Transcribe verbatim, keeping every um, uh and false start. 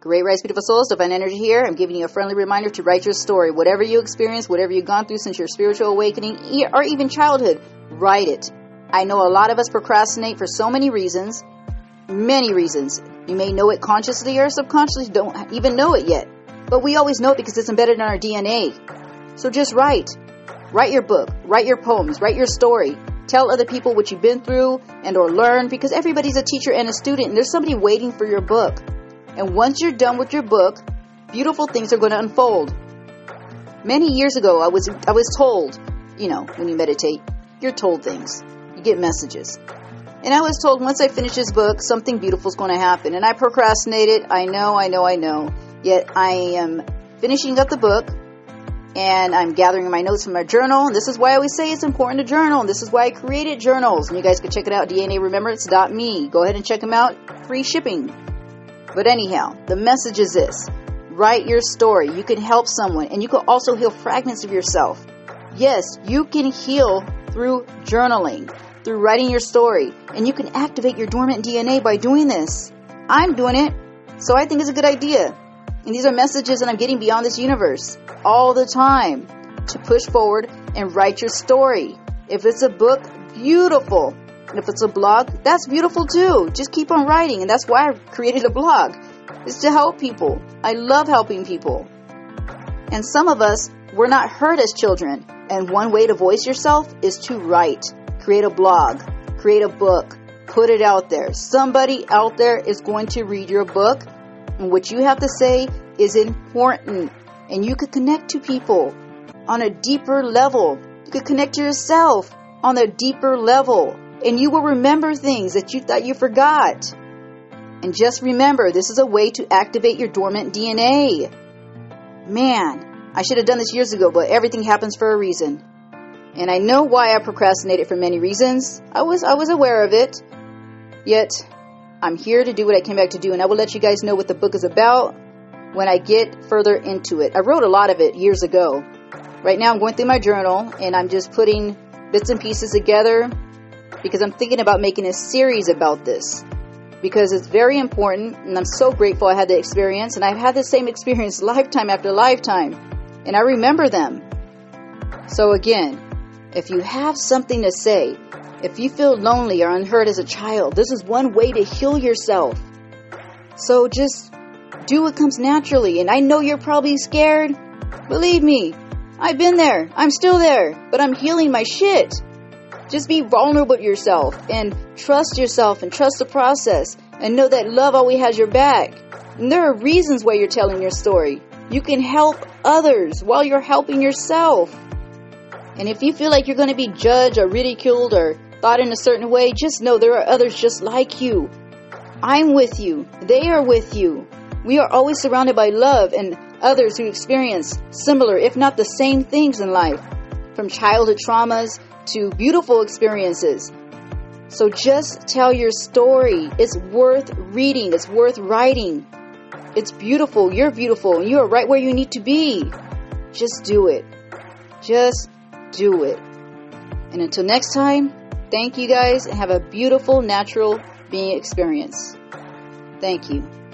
Great Rights, Beautiful Souls, Divine Energy here. I'm giving you a friendly reminder to write your story. Whatever you experienced, whatever you've gone through since your spiritual awakening or even childhood, write it. I know a lot of us procrastinate for so many reasons, many reasons. You may know it consciously or subconsciously, don't even know it yet. But we always know it because it's embedded in our D N A. So just write. Write your book. Write your poems. Write your story. Tell other people what you've been through and or learned, because everybody's a teacher and a student, and there's somebody waiting for your book. And once you're done with your book, beautiful things are going to unfold. Many years ago, I was I was told, you know, when you meditate, you're told things. You get messages. And I was told once I finish this book, something beautiful is going to happen. And I procrastinated. I know, I know, I know. Yet I am finishing up the book. And I'm gathering my notes from my journal. And this is why I always say it's important to journal. And this is why I created journals. And you guys can check it out, D N A remembrance dot me. Go ahead and check them out. Free shipping. But anyhow, the message is this. Write your story. You can help someone. And you can also heal fragments of yourself. Yes, you can heal through journaling, through writing your story. And you can activate your dormant D N A by doing this. I'm doing it. So I think it's a good idea. And these are messages that I'm getting beyond this universe all the time, to push forward and write your story. If it's a book, beautiful. And if it's a blog, that's beautiful too. Just keep on writing. And that's why I created a blog. It's to help people. I love helping people. And some of us were not heard as children. And one way to voice yourself is to write. Create a blog. Create a book. Put it out there. Somebody out there is going to read your book. And what you have to say is important. And you could connect to people on a deeper level. You could connect to yourself on a deeper level. And you will remember things that you thought you forgot. And just remember, this is a way to activate your dormant D N A. Man, I should have done this years ago, but everything happens for a reason. And I know why I procrastinated for many reasons. I was I was aware of it. Yet, I'm here to do what I came back to do, and I will let you guys know what the book is about when I get further into it. I wrote a lot of it years ago. Right now I'm going through my journal, and I'm just putting bits and pieces together because I'm thinking about making a series about this because it's very important, and I'm so grateful I had the experience, and I've had the same experience lifetime after lifetime, and I remember them. So again, if you have something to say, if you feel lonely or unheard as a child, this is one way to heal yourself. So just do what comes naturally. And I know you're probably scared. Believe me, I've been there. I'm still there. But I'm healing my shit. Just be vulnerable to yourself and trust yourself and trust the process. And know that love always has your back. And there are reasons why you're telling your story. You can help others while you're helping yourself. And if you feel like you're going to be judged or ridiculed or thought in a certain way, just know there are others just like you. I'm with you. They are with you. We are always surrounded by love and others who experience similar, if not the same things in life, from childhood traumas to beautiful experiences. So just tell your story. It's worth reading. It's worth writing. It's beautiful. You're beautiful. You are right where you need to be. Just do it. Just do it. And until next time, thank you guys and have a beautiful natural being experience. Thank you.